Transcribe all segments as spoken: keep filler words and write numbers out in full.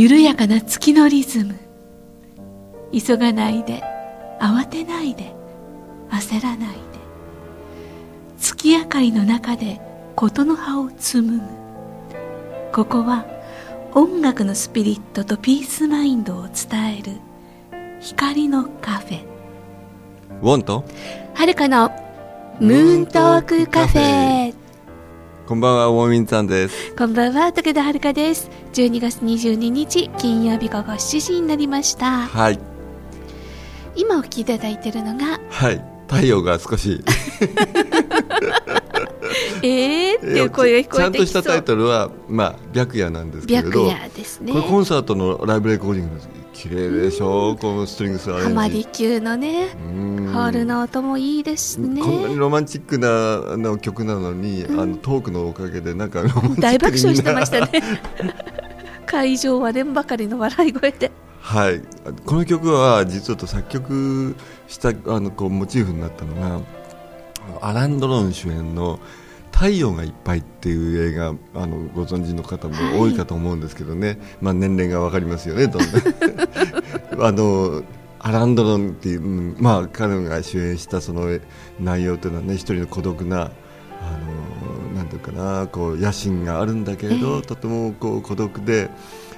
緩やかな月のリズム。急がないで、慌てないで、焦らないで。月明かりの中で事の葉を紡ぐ。ここは音楽のスピリットとピースマインドを伝える光のカフェ。ウォンとはるかのムーントークカフェ。こんばんは、ウォンミンさんです。こんばんは、武田はるかです。じゅうにがつにじゅうににち金曜日ごごしちじになりました。はい、今お聞きいただいているのが、はい、太陽が少しえーっていう声が聞こえてきそう。ちゃんとしたタイトルは、まあ、白夜なんですけれど、白夜ですね。これコンサートのライブレコーディングです。綺麗でしょ、このストリングスアレンジ。ハマリ級のね、うーん、ホールの音もいいですね。こんなにロマンチックなあの曲なのに、うん、あのトークのおかげでなんかロマンチックに大爆笑してましたね会場割れんばかりの笑い声で。はい、この曲は実は作曲したあのこうモチーフになったのがアラン・ドロン主演の太陽がいっぱいっていう映画、あのご存知の方も多いかと思うんですけどね、はい、まあ、年齢が分かりますよねどんどんあのアラン・ドロンっていう、まあ、彼が主演したその内容というのはね、一人の孤独なあのなんていうかな、こう野心があるんだけれど、えー、とてもこう孤独で、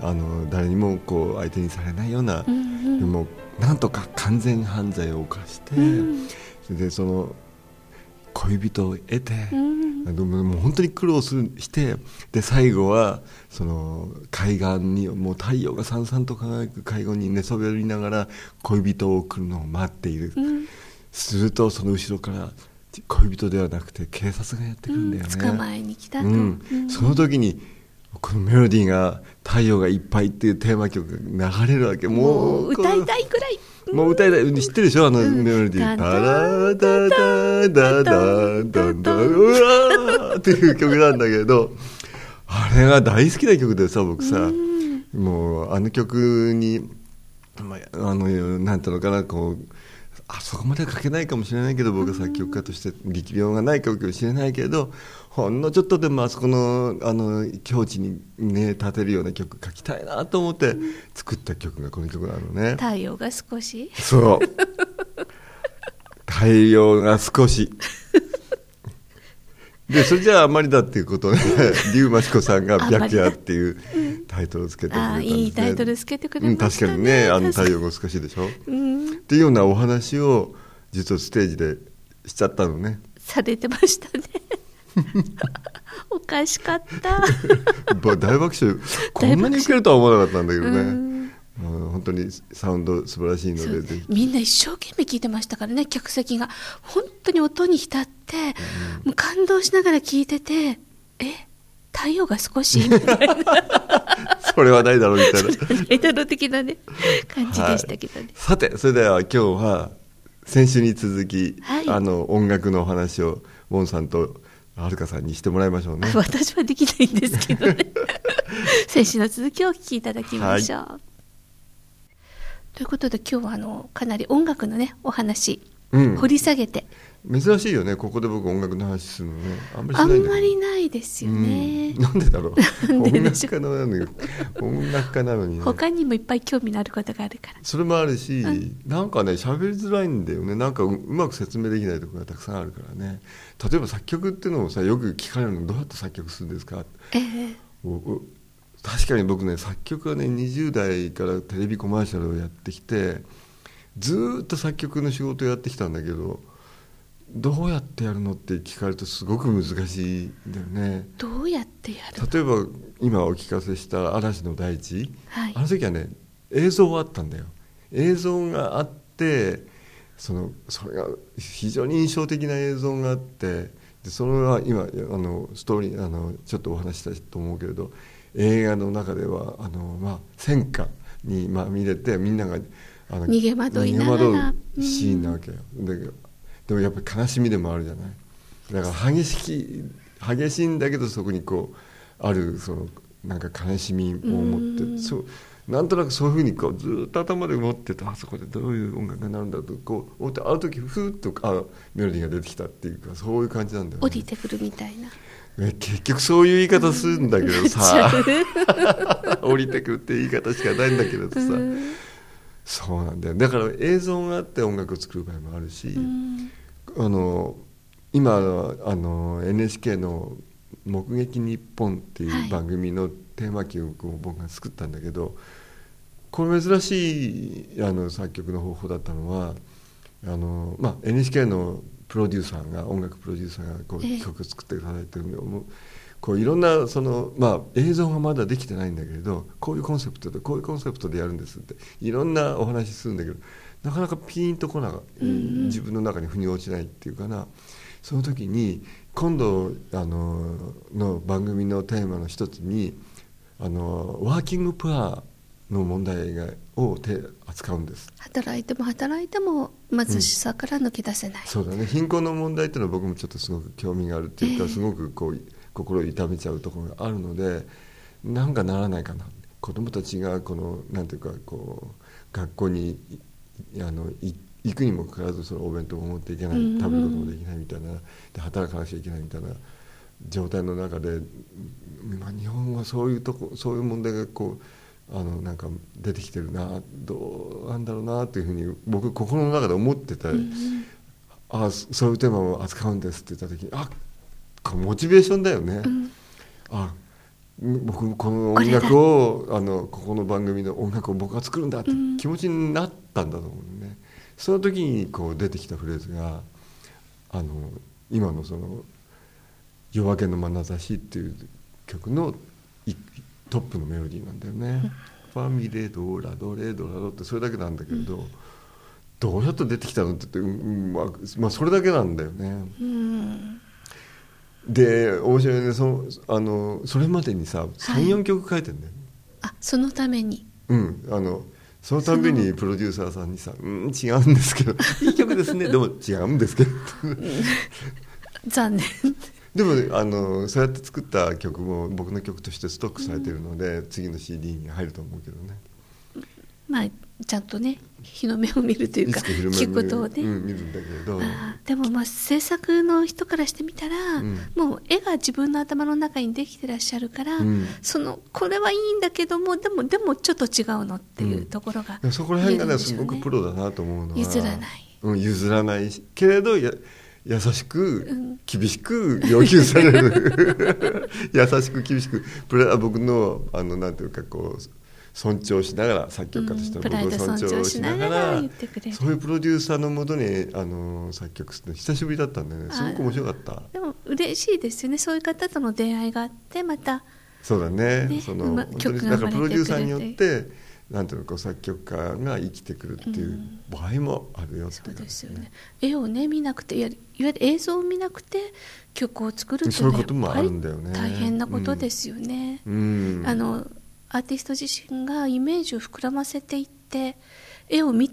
あの誰にもこう相手にされないような、うんうん、でもなんとか完全犯罪を犯して、うん、でその恋人を得て、うん、でももう本当に苦労するしてで最後はその海岸にもう太陽がさんさんと輝く海岸に寝そべりながら恋人を来るのを待っている、うん、するとその後ろから恋人ではなくて警察がやってくるんだよね、うん、捕まえに来た、うんうん、その時にこのメロディーが太陽がいっぱいっていうテーマ曲が流れるわけ。もう歌いたいくらい、もう歌いたい、知ってるでしょ、あのメロディー、タラダダダダダダうわーっていう曲なんだけど、あれが大好きな曲でさ、僕さ、もうあの曲にあのなんていうのかな、こうあそこまでは書けないかもしれないけど、僕は作曲家として力量がないかもしれないけれど、ほんのちょっとでもあそこのあの境地に、ね、立てるような曲書きたいなと思って作った曲がこの曲なのね。太陽が少し、そう太陽が少しで、それじゃああまりだっていうことで、ね、竜真知子さんが白夜っていうタイトルをつけてくれたんですね。あ、いいタイトルつけてくれましたね、うん、確かにね、あの太陽が少しでしょ、うん、っていうようなお話を実はステージでしちゃったのね。されてましたねおかしかった大爆笑、こんなにウケるとは思わなかったんだけどね、うん、本当にサウンド素晴らしいので、ぜひ。みんな一生懸命聴いてましたからね、客席が本当に音に浸って、うん、もう感動しながら聴いてて、え、太陽が少しみたいなそれはないだろうみたいなそれはないだろう的な、ね、感じでしたけどね、はい、さて、それでは今日は先週に続き、はい、あの音楽のお話をウォンさんとはるかさんにしてもらいましょうね。私はできないんですけどね先週の続きをお聞きいただきましょう、はい、ということで今日はあのかなり音楽のねお話、うん、掘り下げて。珍しいよね、ここで僕音楽の話するのね、あんまりしないんだけど。あんまりないですよね、うん、なんでだろう音楽家なのに音楽家なのに、ね、他にもいっぱい興味のあることがあるから、それもあるし、うん、なんかね喋りづらいんだよね。なんか う, うまく説明できないところがたくさんあるからね。例えば作曲っていうのをさ、よく聞かれるの、どうやって作曲するんですか、えー、確かに僕ね、作曲はねにじゅう代からテレビコマーシャルをやってきて、ずっと作曲の仕事をやってきたんだけど、どうやってやるのって聞かれるとすごく難しいんだよね。どうやってやるの？例えば今お聞かせした嵐の大地、はい、あの時はね映像があったんだよ。映像があって、そのそれが非常に印象的な映像があって、でそれは今あのストーリーあのちょっとお話したと思うけれど、映画の中ではあの、まあ、戦火にまみれてみんながあの逃げ惑いながら逃げ惑うシーンなわけよ、うん、だけどでもやっぱり悲しみでもあるじゃない。だから激しき激しいんだけど、そこにこうあるそのなんか悲しみを持って、そうなんとなくそういうふうにこうずっと頭で持ってた、あそこでどういう音楽になるんだとこう思って、ある時ふーっとあメロディーが出てきたっていうか、そういう感じなんだよね。降りてくるみたいな。結局そういう言い方するんだけどさ降りてくるって言い方しかないんだけどさ、うん、そうなんだよ。だから映像があって音楽を作る場合もあるし、うん、あの今あの エヌエイチケー の目撃日本っていう番組のテーマ曲を僕が作ったんだけど、はい、これ珍しいあの作曲の方法だったのはあの、まあ、エヌエイチケー のプロデューサーが音楽プロデューサーがこう曲を作っていただいてるのをこういろんなその、まあ、映像がまだできてないんだけれどこういうコンセプトでこういうコンセプトでやるんですっていろんなお話するんだけどなかなかピーンとこない、自分の中に腑に落ちないっていうかな。その時に今度あのの番組のテーマの一つにあのワーキングプアの問題を扱うんです。働いても働いてもまず資産から抜け出せない、うん、そうだね。貧困の問題っていうのは僕もちょっとすごく興味があるっていうか、えー、すごくこう心を痛めちゃうところがあるのでなんかならないかな。子どもたちがこのなんていうかこう学校にあの行くにもかかわらずそのお弁当を持っていけない、食べることもできないみたいな、うんうん、で働かなくちゃいけないみたいな状態の中で、まあ、日本はそういうとこそういう問題がこうあのなんか出てきてるな、どうなんだろうなというふうに僕心の中で思ってた、うん、ああそういうテーマを扱うんですって言った時にあモチベーションだよね、うん、あ僕この音楽をあのここの番組の音楽を僕が作るんだって気持ちになったんだと思うね、うん、その時にこう出てきたフレーズがあの今のその夜明けの眼差しっていう曲の一トップのメロディーなんだよね。ファミレドラドレドラドってそれだけなんだけれど、うん、どうやって出てきたのって言って、うんまあまあ、それだけなんだよね、うん、で面白いね。 そ, あのそれまでにさ さんよんきょく書いてんだよ、はい、あそのためにうんあのそのたびにプロデューサーさんにさ「うん違うんですけどいい曲ですねでも違うんですけど」残念。でもあのそうやって作った曲も僕の曲としてストックされてるので、うん、次の シーディー に入ると思うけどね。まあちゃんとね日の目を見るというか聞くことをね、うん、見るんだけど、でもまあ制作の人からしてみたら、うん、もう絵が自分の頭の中にできてらっしゃるから、うん、そのこれはいいんだけどもでもでもちょっと違うのっていうところが、うん、そこら辺がねすごくプロだなと思うのは譲らない、うん、譲らないけれどや優しく、うん、厳しく要求される優しく厳しく僕のあのなんていうかこう尊重しながら作曲家としての僕を尊重しながら、うん、そういうプロデューサーのもとにあの作曲するの久しぶりだったんでねすごく面白かった。でも嬉しいですよねそういう方との出会いがあって。またそうだね、ねその曲が生まれてくるというだからプロデューサーによってなんていうのこう作曲家が生きてくるっていう場合もあるよっていう、ねうん、そうですよね。絵をね見なくていわゆる映像を見なくて曲を作るっていうのはやっぱり大変なことですよね、うんうん、あのアーティスト自身がイメージを膨らませていって絵を見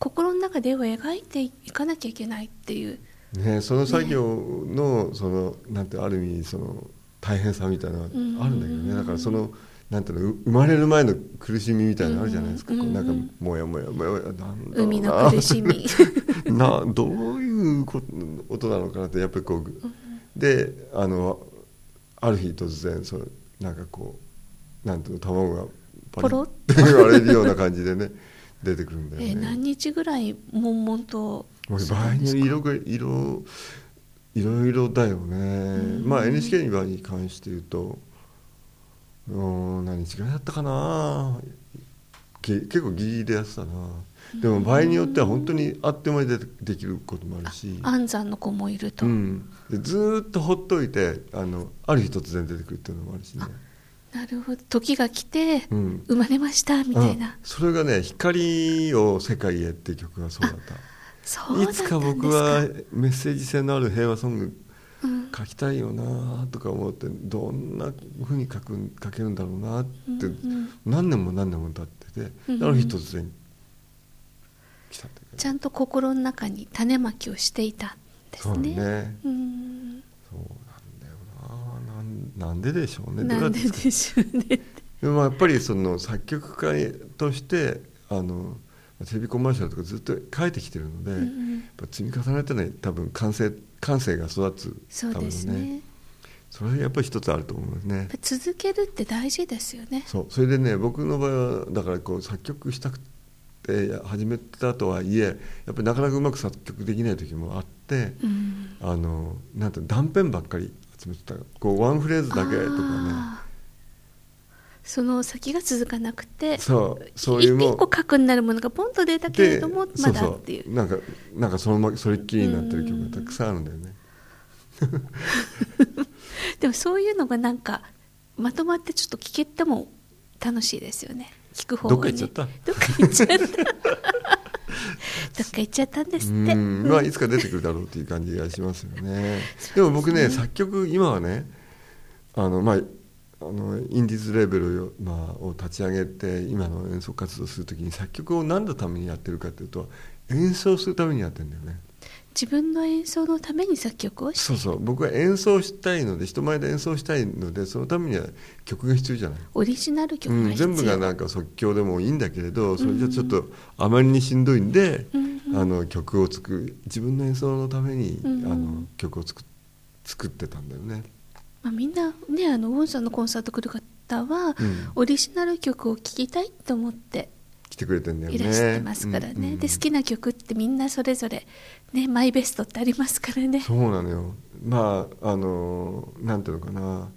心の中で絵を描いていかなきゃいけないっていう、ね、その作業 の,、ね、そのなんてある意味その大変さみたいなのがあるんだけどね、うん、だからそのなんていうの生まれる前の苦しみみたいなのあるじゃないですか、うんうん、なんかもやもやもやなんだ海の苦しみなどういうことなのかなってやっぱりこう、うん、であのある日突然そなんかこうなんていうの卵がパリッって言われるような感じでね出てくるんだよね、えー、何日ぐらい悶々と場合に色が色いろいろだよね。まあ エヌエイチケー に関して言うと何日ぐらいだったかな結構ギリギリでやってたな。でも場合によっては本当にあっという間に で, できることもあるし安産の子もいると、うん、でずっとほっといて あ, のある日突然出てくるっていうのもあるしね。なるほど時が来て生まれましたみたいな、うん、それがね光を世界へっていう曲がそうだった。そうだったんですか。いつか僕はメッセージ性のある平和ソング書きたいよなとか思ってどんな風に書く、書けるんだろうなって何年も何年も経っててある日突然来たんだけどちゃんと心の中に種まきをしていたんですね。そうね、うんそうなんででしょうね。なんででしょうねってでもやっぱりその作曲家としてあのテレビコマーシャルとかずっと書いてきてるので、うんうん、やっぱ積み重ねてね多分感性感性が育つためのね。そうですね。それやっぱり一つあると思いますね。続けるって大事ですよね。そうそれでね、僕の場合はだからこう作曲したくて始めたとはいえ、やっぱりなかなかうまく作曲できない時もあって、うん、あのなんて断片ばっかり集めてた、こうワンフレーズだけとかね。その先が続かなくて、そうそういうも一個核になるものがポンと出たけれどもまだっていう、なんかなんかそのままそれっきりになってる曲がたくさんあるんだよね。でもそういうのがなんかまとまってちょっと聞けても楽しいですよね。聞く方がね。どっか行っちゃった。どっか行っちゃった。どっか行っちゃったんですって。うん、まあいつか出てくるだろうっていう感じがしますよね。でも僕ね、作曲今はね、あのまあ。あのインディーズレーベルを、まあ、を立ち上げて今の演奏活動するときに作曲を何のためにやってるかというと、演奏するためにやってるんだよね。自分の演奏のために作曲をしている。そうそう、僕は演奏したいので、人前で演奏したいので、そのためには曲が必要じゃない。オリジナル曲が必要、うん、全部がなんか即興でもいいんだけれど、それじゃちょっとあまりにしんどいんで、うんうん、あの曲を作る、自分の演奏のために、うんうん、あの曲を作、作ってたんだよね。まあ、みんなね、あのウォンさんのコンサート来る方は、うん、オリジナル曲を聴きたいと思って来てくれてんだよね。いらしてますからね、うんうん、で好きな曲ってみんなそれぞれ、ね、マイベストってありますからね。そうなのよ。まああのなんていうのかな、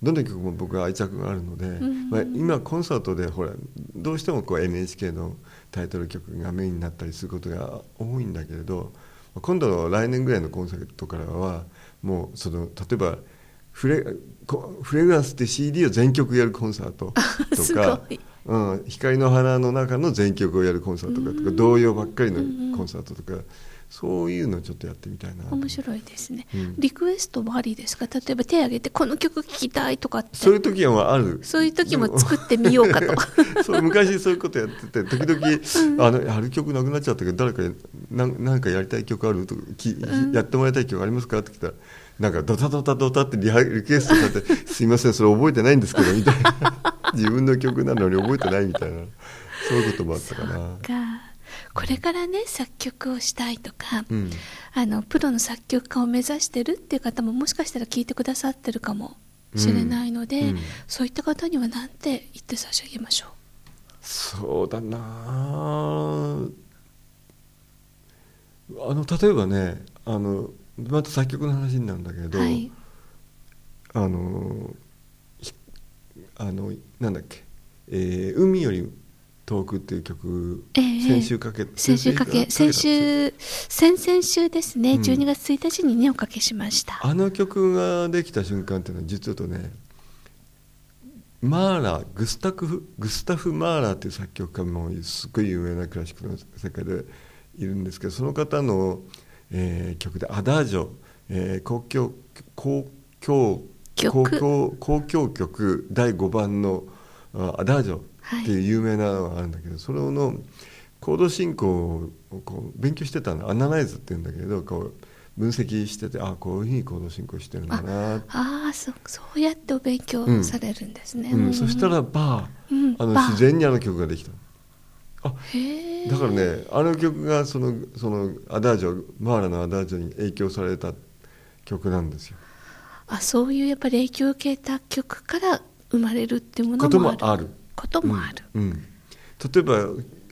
どの曲も僕は愛着があるので、うんうんまあ、今コンサートでほらどうしてもこう エヌエイチケー のタイトル曲がメインになったりすることが多いんだけれど、今度の来年ぐらいのコンサートからはもうその例えばフ レ, フレグランスって シーディー を全曲やるコンサートとか、うん、光の花の中の全曲をやるコンサートと か, とか童謡ばっかりのコンサートとか、そういうのをちょっとやってみたいな。面白いですね、うん、リクエストもありですか。例えば手を挙げてこの曲聴きたいとかって、そういう時はある。そういう時も作ってみようかと。そう昔そういうことやってて、時々、うん、あ, のある曲なくなっちゃったけど誰か何かやりたい曲あるとか、うん、やってもらいたい曲ありますかって来たら、なんかドタドタドタってリクエストされてすいませんそれ覚えてないんですけどみたいな自分の曲なのに覚えてないみたいな、そういうこともあったかな。そうか、これからね作曲をしたいとか、うん、あのプロの作曲家を目指してるっていう方ももしかしたら聞いてくださってるかもしれないので、うんうん、そういった方には何て言って差し上げましょう。そうだなあ、あの例えばね、あのまた作曲の話なんだけど、はい、あのあのなんだっけ、えー、海より遠くっていう曲、えー、先週かけ先週かけ先週先々週ですね、うん、じゅうにがつついたちにねおかけしました。あの曲ができた瞬間っていうのは実はとね、マーラーグスタフグスタフ・マーラーっていう作曲家もすごい有名なクラシックの世界でいるんですけど、その方のえー、曲でアダージョ、えー、公共公共公共公共曲だいごばんのアダージョっていう有名なのがあるんだけど、はい、それのコード進行をこう勉強してたの、アナライズっていうんだけど、こう分析してて、あこういうふうにコード進行してるんだな、ああ そ, そうやってお勉強されるんですね、うんうんうん、そしたらば、うん、あの自然にあの曲ができた。あへだからね、あの曲がそのそのアダージョマーラのアダージョに影響された曲なんですよ。あそういうやっぱり影響を受けた曲から生まれるっていうものもあることもある、うんうん、例えば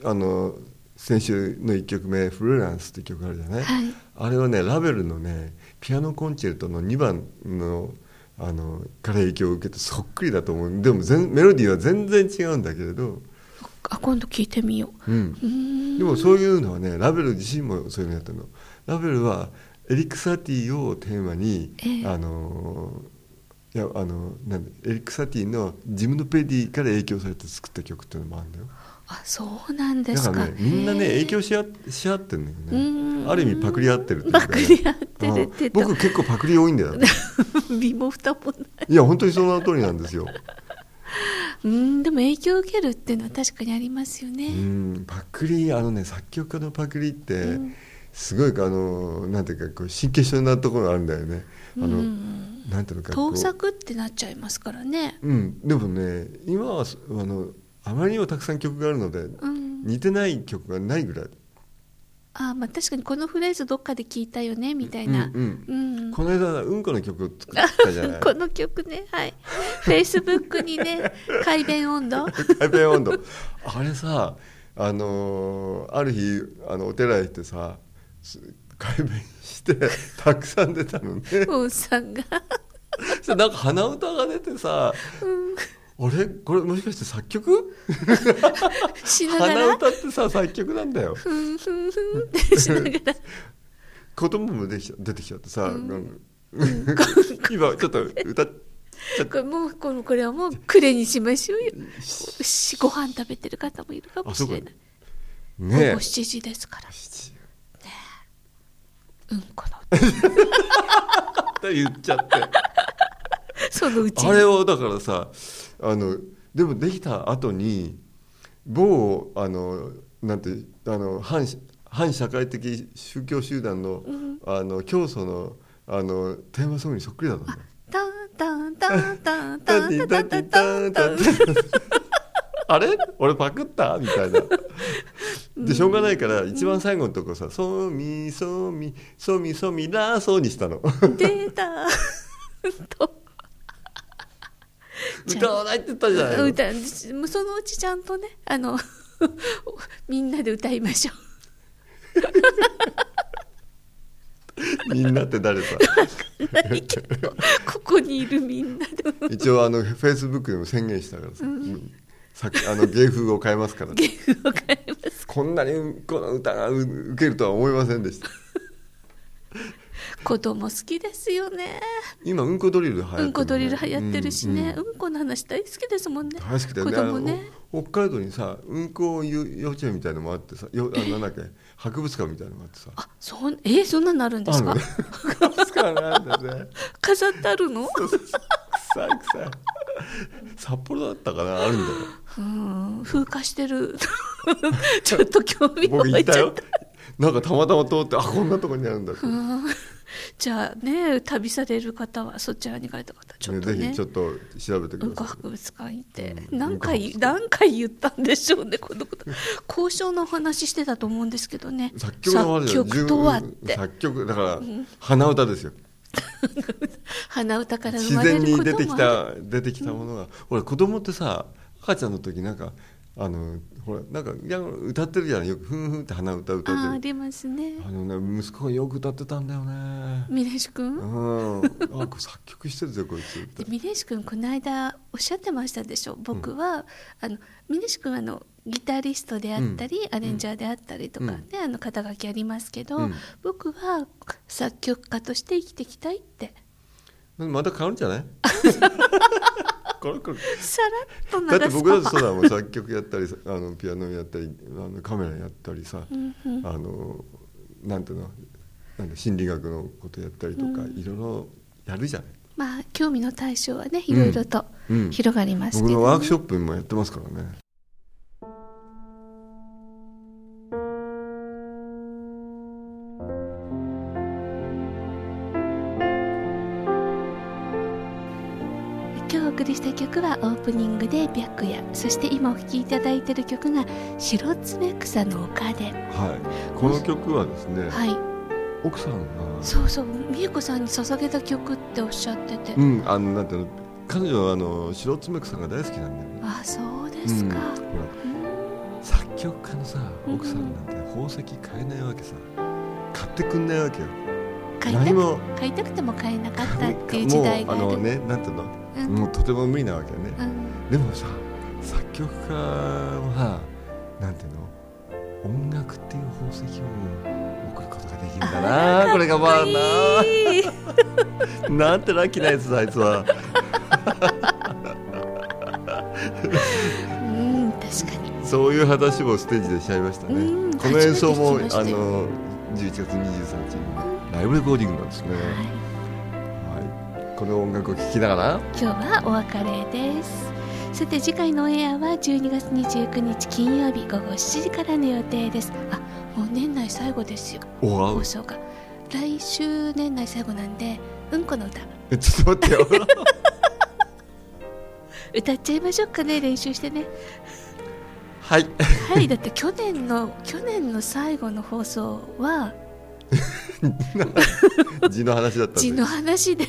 あの先週のいっきょくめフルランスって曲あるじゃない、はい、あれはねラヴェルのねピアノコンチェルトのにばんのあのから影響を受けてそっくりだと思う。でも全メロディーは全然違うんだけれど、あ今度聞いてみよう、うん、うーんでもそういうのはねラヴェル自身もそういうのやってるの。ラヴェルはエリック・サティをテーマに、えー、あのいやあのなんエリック・サティのジムノペディから影響されて作った曲っていうのもあるんだよ。あそうなんですか。だからねみんなね影響し合ってるんだよね。ある意味パクリ合ってるっていうか、ね、パクリ合ってるって僕結構パクリ多いんだよ身も蓋もない。いや本当にその通りなんですようんでも影響を受けるっていうのは確かにありますよね。うんパクリ、あのね作曲家のパクリってすごい、うん、あのなんていうかこう神経症なところがあるんだよね。あの、うん、なんていうのか盗作ってなっちゃいますからね。うんでもね今はあのあまりにもたくさん曲があるので、うん、似てない曲がないぐらいあ、まあ確かにこのフレーズどっかで聞いたよねみたいな、うんうんうん、この間うんこの曲作ったじゃないこの曲ね、はい、フェイスブックにね改弁温度改弁温度あれさ、あのー、ある日あのお寺へ行ってさ改弁してたくさん出たのねおうさんがなんか鼻歌が出てさ、うんあれこれもしかして作曲しながら鼻歌ってさ作曲なんだよふんふんふんってしながら子供も出てきちゃってさ、うん、今ちょっと歌っちゃってもうこれはもうクレにしましょうよご飯食べてる方もいるかもしれない、午後、ね、しちじですから、ね、うんこのって言っちゃってそのうちあれをだからさ、あのでもできた後に某あのなんてあの 反, 反社会的宗教集団の、うん、あの教祖 の, あのテーマソングにそっくりだったんだ。タンタンタンタンタンタンタンタンタンあれ俺パクったみたいなでしょうがないから一番最後のとこさ、うん、ソミソミソミソミラーソーにしたの出たと歌わないって言ったじゃないの。歌そのうちちゃんとねあのみんなで歌いましょうみんなって誰さないけどここにいるみんなで一応あのフェイスブックでも宣言したからさ、うん、さあの芸風を変えますから、ね、芸風を変えます。こんなにこの歌がウケるとは思いませんでした子供好きですよね。今うんこドリル流行ってる、ね、うんこドリル流行ってるしね、うんうん、うんこの話大好きですもんね。大好きだよね。子供ね、北海道にさうんこ幼稚園みたいなのもあってさ、よあなんだっけ博物館みたいなのもあってさあ、そんえー、そんなのあるんですか、ね、博物館なんだね飾ってあるのそうそうそう臭い臭い札幌だったかな、あるんだよ。うーん、風化してるちょっと興味が湧いちゃった。僕行ったよ、なんかたまたま通って、あ、こんなとこにあるんだって。じゃあね、旅される方はそちらに行かれた方ちょっとね、ぜひちょっと調べてください。うんこ博物館行って、うん、何回、うん、何回言ったんでしょうね、このこと交渉の話してたと思うんですけどね。作曲の話、作曲とはって作曲だから、うん、鼻歌ですよ鼻歌から生まれることもある。自然に出てきた出てきたものが、うん、ほら子供ってさ、赤ちゃんの時なんかあのほらなんか歌ってるじゃない、よくふんふんって鼻歌歌ってる。 あ, ありますね。あのね、息子がよく歌ってたんだよね、ミレシ君。うんあ、これ作曲してるぜこいつって。でミレシ君この間おっしゃってましたでしょ。僕は、うん、あのミレシ君はあのギタリストであったり、うん、アレンジャーであったりとかね、うん、あの肩書きありますけど、うん、僕は作曲家として生きていきたいって。また変わるんじゃない？さらっと流すパパ。だって僕だってそうだもん作曲やったりあのピアノやったりあのカメラやったりさ、うんうん、あのなんていうの、なんか心理学のことやったりとか、うん、いろいろやるじゃない。まあ興味の対象はね、いろいろと広がりますけど、ね、うんうん、僕のワークショップもやってますからね。お送りした曲はオープニングで白夜、そして今お聴きいただいている曲が白爪草の丘で、はい、この曲はですね、はい、奥さんがそうそう美恵子さんに捧げた曲っておっしゃってて、うん、あのなんていうの、彼女はあの白爪草が大好きなんだよね。あ、そうですか、うんうん、作曲家のさ奥さんなんて宝石買えないわけさ、買ってくんないわけよ。買いたく、買いたくても買えなかったっていう時代がある。もうあのね、なんていうの、うん、もうとても無理なわけよね、うん、でもさ作曲家はなんていうの、音楽っていう宝石を送ることができるんだな。これがまあななんてラッキーなやつだあいつはうん、確かにそういう話もステージでしちゃいましたね、うん、この演奏もあのじゅういちがつにじゅうさんにちにライブレコーディングなんですね、はい。この音楽を聴きながら今日はお別れです。さて次回のオンエアはじゅうにがつにじゅうくにち金曜日ごごしちじからの予定です。あ、もう年内最後ですよ、放送が。来週年内最後なんで、うんこの歌え、ちょっと待ってよ歌っちゃいましょうかね、練習してねはいはいだって去年の去年の最後の放送は地の話だったんで地の話で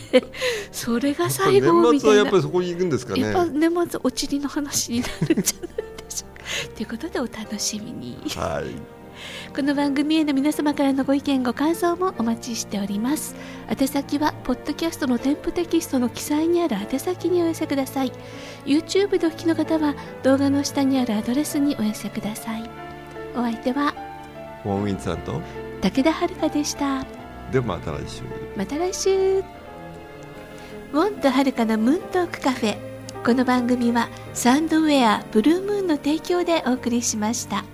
それが最後みたいな。年末はやっぱりそこに行くんですかね。やっぱ年末おちりの話になるんじゃないでしょうかということでお楽しみに。はい、この番組への皆様からのご意見ご感想もお待ちしております。宛先はポッドキャストの添付テキストの記載にある宛先にお寄せください。 YouTube でお聞きの方は動画の下にあるアドレスにお寄せください。お相手はウォンウィンさんと武田遥でした。ではまた来週。また来週。ウォンと遥のムーントークカフェ。この番組はサンドウェアブルームーンの提供でお送りしました。